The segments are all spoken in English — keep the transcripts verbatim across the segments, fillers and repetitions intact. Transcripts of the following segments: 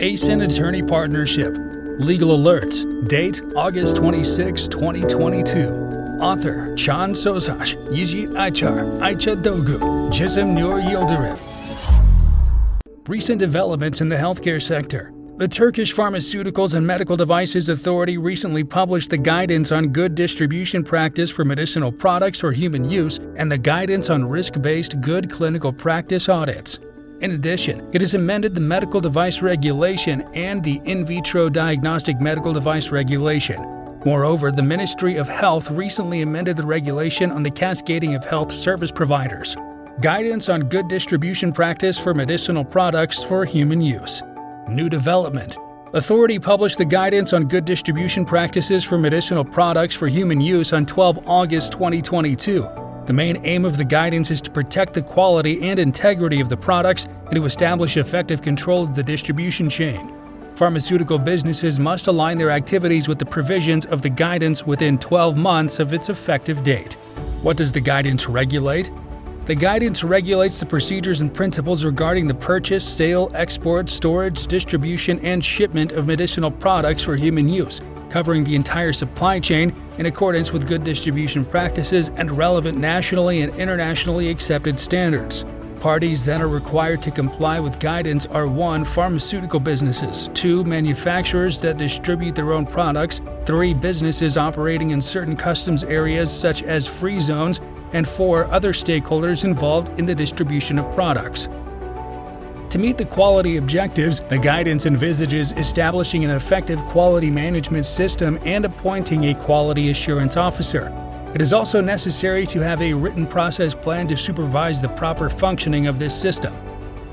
ASIN Attorney Partnership Legal Alerts. Date August twenty-sixth, twenty twenty-two. Author Chan Sozash, Yiji Aichar, Aicha Dogu, Jizim Nur Yildirim. Recent developments in the healthcare sector. The Turkish Pharmaceuticals and Medical Devices Authority recently published the Guidance on Good Distribution Practice for Medicinal Products for Human Use and the Guidance on Risk-Based Good Clinical Practice Audits. In addition, it has amended the Medical Device Regulation and the In Vitro Diagnostic Medical Device Regulation. Moreover, the Ministry of Health recently amended the regulation on the cascading of health service providers. Guidance on Good Distribution Practice for Medicinal Products for Human Use. New development. Authority published the Guidance on Good Distribution Practices for Medicinal Products for Human Use on twelfth of August twenty twenty-two. The main aim of the guidance is to protect the quality and integrity of the products and to establish effective control of the distribution chain. Pharmaceutical businesses must align their activities with the provisions of the guidance within twelve months of its effective date. What does the guidance regulate? The guidance regulates the procedures and principles regarding the purchase, sale, export, storage, distribution, and shipment of medicinal products for human use, covering the entire supply chain in accordance with good distribution practices and relevant nationally and internationally accepted standards. Parties that are required to comply with guidance are one Pharmaceutical businesses, two Manufacturers that distribute their own products, three Businesses operating in certain customs areas such as free zones, and four Other stakeholders involved in the distribution of products. To meet the quality objectives, the guidance envisages establishing an effective quality management system and appointing a quality assurance officer. It is also necessary to have a written process plan to supervise the proper functioning of this system.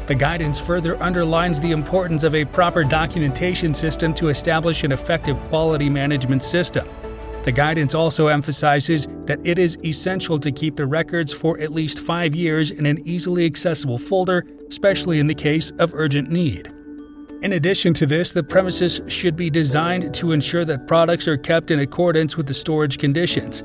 The guidance further underlines the importance of a proper documentation system to establish an effective quality management system. The guidance also emphasizes that it is essential to keep the records for at least five years in an easily accessible folder, especially in the case of urgent need. In addition to this, the premises should be designed to ensure that products are kept in accordance with the storage conditions.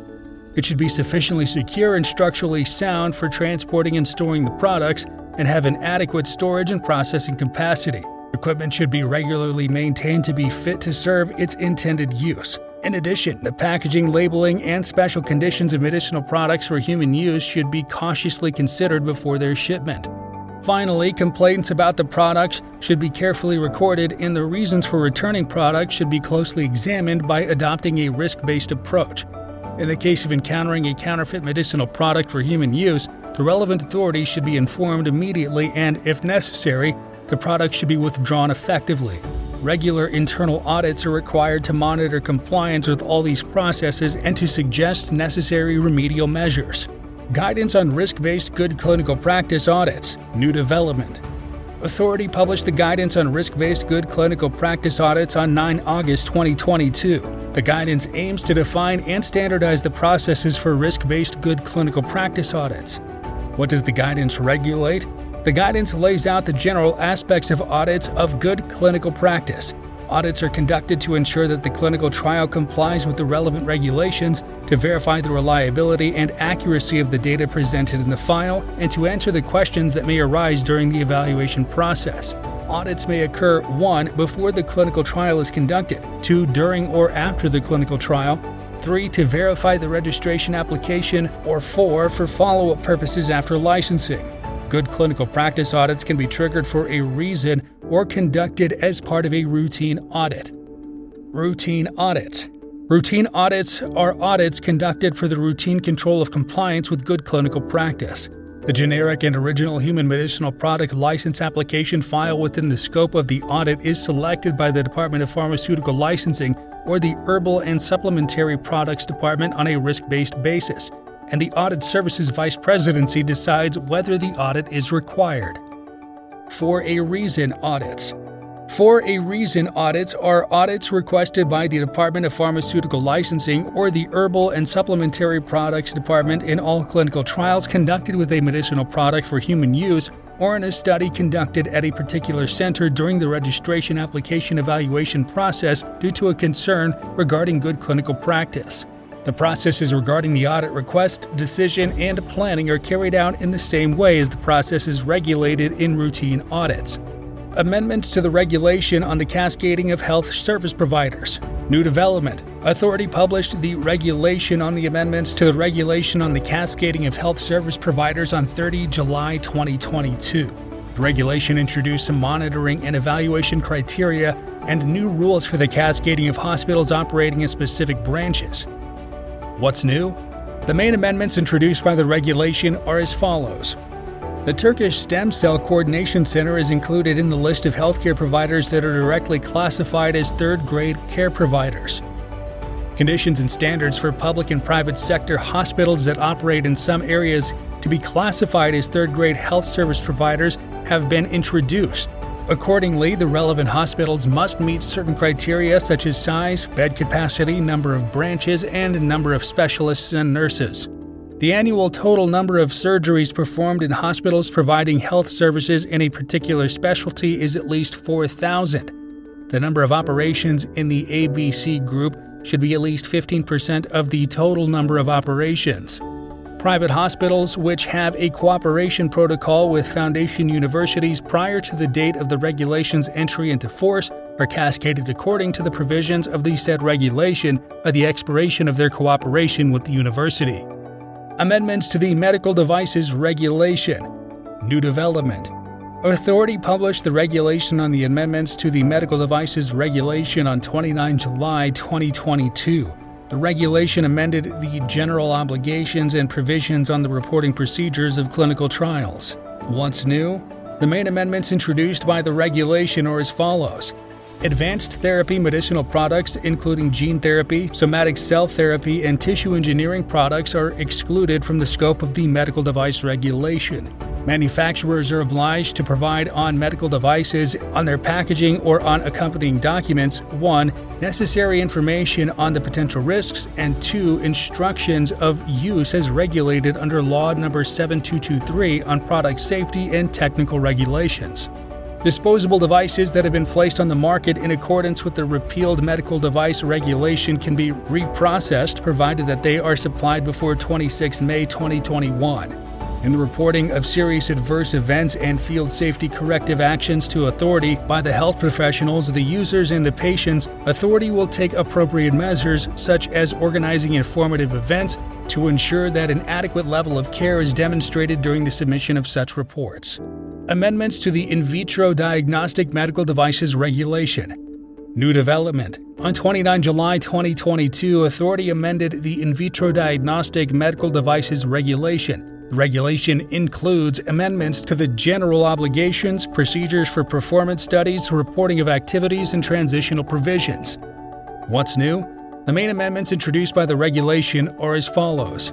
It should be sufficiently secure and structurally sound for transporting and storing the products and have an adequate storage and processing capacity. Equipment should be regularly maintained to be fit to serve its intended use. In addition, the packaging, labeling, and special conditions of medicinal products for human use should be cautiously considered before their shipment. Finally, complaints about the products should be carefully recorded, and the reasons for returning products should be closely examined by adopting a risk-based approach. In the case of encountering a counterfeit medicinal product for human use, the relevant authorities should be informed immediately and, if necessary, the product should be withdrawn effectively. Regular internal audits are required to monitor compliance with all these processes and to suggest necessary remedial measures. Guidance on Risk-Based Good Clinical Practice Audits. New development. Authority published the Guidance on Risk-Based Good Clinical Practice Audits on ninth of August twenty twenty-two. The guidance aims to define and standardize the processes for risk-based good clinical practice audits. What does the guidance regulate? The guidance lays out the general aspects of audits of good clinical practice. Audits are conducted to ensure that the clinical trial complies with the relevant regulations, to verify the reliability and accuracy of the data presented in the file, and to answer the questions that may arise during the evaluation process. Audits may occur one before the clinical trial is conducted, two during or after the clinical trial, three to verify the registration application, or four for follow-up purposes after licensing. Good clinical practice audits can be triggered for a reason or conducted as part of a routine audit. Routine audits. Routine audits are audits conducted for the routine control of compliance with good clinical practice. The generic and original human medicinal product license application file within the scope of the audit is selected by the Department of Pharmaceutical Licensing or the Herbal and Supplementary Products Department on a risk-based basis, and the Audit Services Vice Presidency decides whether the audit is required. For a reason audits. For a reason audits are audits requested by the Department of Pharmaceutical Licensing or the Herbal and Supplementary Products Department in all clinical trials conducted with a medicinal product for human use or in a study conducted at a particular center during the registration application evaluation process due to a concern regarding good clinical practice. The processes regarding the audit request, decision, and planning are carried out in the same way as the processes regulated in routine audits. amendments to the regulation on the cascading of health service providers. New development. Authority published the regulation on the amendments to the regulation on the cascading of health service providers on thirtieth of July twenty twenty-two. The regulation introduced some monitoring and evaluation criteria and new rules for the cascading of hospitals operating in specific branches. What's new? The main amendments introduced by the regulation are as follows. The Turkish Stem Cell Coordination Center is included in the list of healthcare providers that are directly classified as third-grade care providers. Conditions and standards for public and private sector hospitals that operate in some areas to be classified as third-grade health service providers have been introduced. Accordingly, the relevant hospitals must meet certain criteria such as size, bed capacity, number of branches, and number of specialists and nurses. The annual total number of surgeries performed in hospitals providing health services in a particular specialty is at least four thousand. The number of operations in the A B C group should be at least fifteen percent of the total number of operations. Private hospitals which have a cooperation protocol with foundation universities prior to the date of the regulation's entry into force are cascaded according to the provisions of the said regulation by the expiration of their cooperation with the university. Amendments to the Medical Devices Regulation. New development. Authority published the regulation on the amendments to the Medical Devices Regulation on twenty-ninth of July twenty twenty-two. The regulation amended the general obligations and provisions on the reporting procedures of clinical trials. What's new? The main amendments introduced by the regulation are as follows. Advanced therapy medicinal products, including gene therapy, somatic cell therapy, and tissue engineering products, are excluded from the scope of the medical device regulation. Manufacturers are obliged to provide on medical devices, on their packaging, or on accompanying documents, one, necessary information on the potential risks, and two, instructions of use as regulated under Law number seven two two three on product safety and technical regulations. Disposable devices that have been placed on the market in accordance with the repealed medical device regulation can be reprocessed provided that they are supplied before twenty-sixth of May twenty twenty-one. In the reporting of serious adverse events and field safety corrective actions to authority by the health professionals, the users, and the patients, authority will take appropriate measures such as organizing informative events to ensure that an adequate level of care is demonstrated during the submission of such reports. Amendments to the In Vitro Diagnostic Medical Devices Regulation. New development. On twenty-ninth of July twenty twenty-two, Authority amended the In Vitro Diagnostic Medical Devices Regulation. The regulation includes amendments to the general obligations, procedures for performance studies, reporting of activities, and transitional provisions. What's new? The main amendments introduced by the regulation are as follows.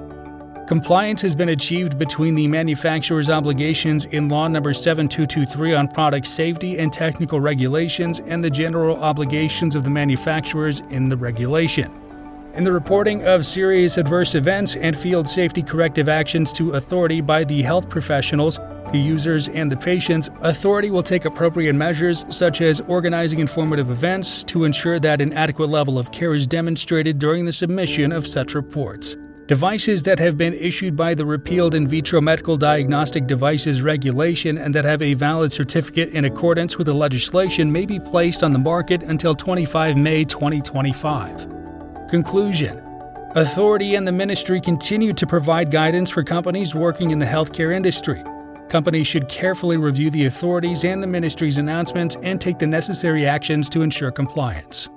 Compliance has been achieved between the manufacturer's obligations in Law number seven two two three on product safety and technical regulations and the general obligations of the manufacturers in the regulation. In the reporting of serious adverse events and field safety corrective actions to authority by the health professionals, the users, and the patients, authority will take appropriate measures such as organizing informative events to ensure that an adequate level of care is demonstrated during the submission of such reports. Devices that have been issued by the repealed In Vitro Medical Diagnostic Devices Regulation and that have a valid certificate in accordance with the legislation may be placed on the market until twenty-fifth of May twenty twenty-five. Conclusion. Authority and the Ministry continue to provide guidance for companies working in the healthcare industry. Companies should carefully review the authorities and the Ministry's announcements and take the necessary actions to ensure compliance.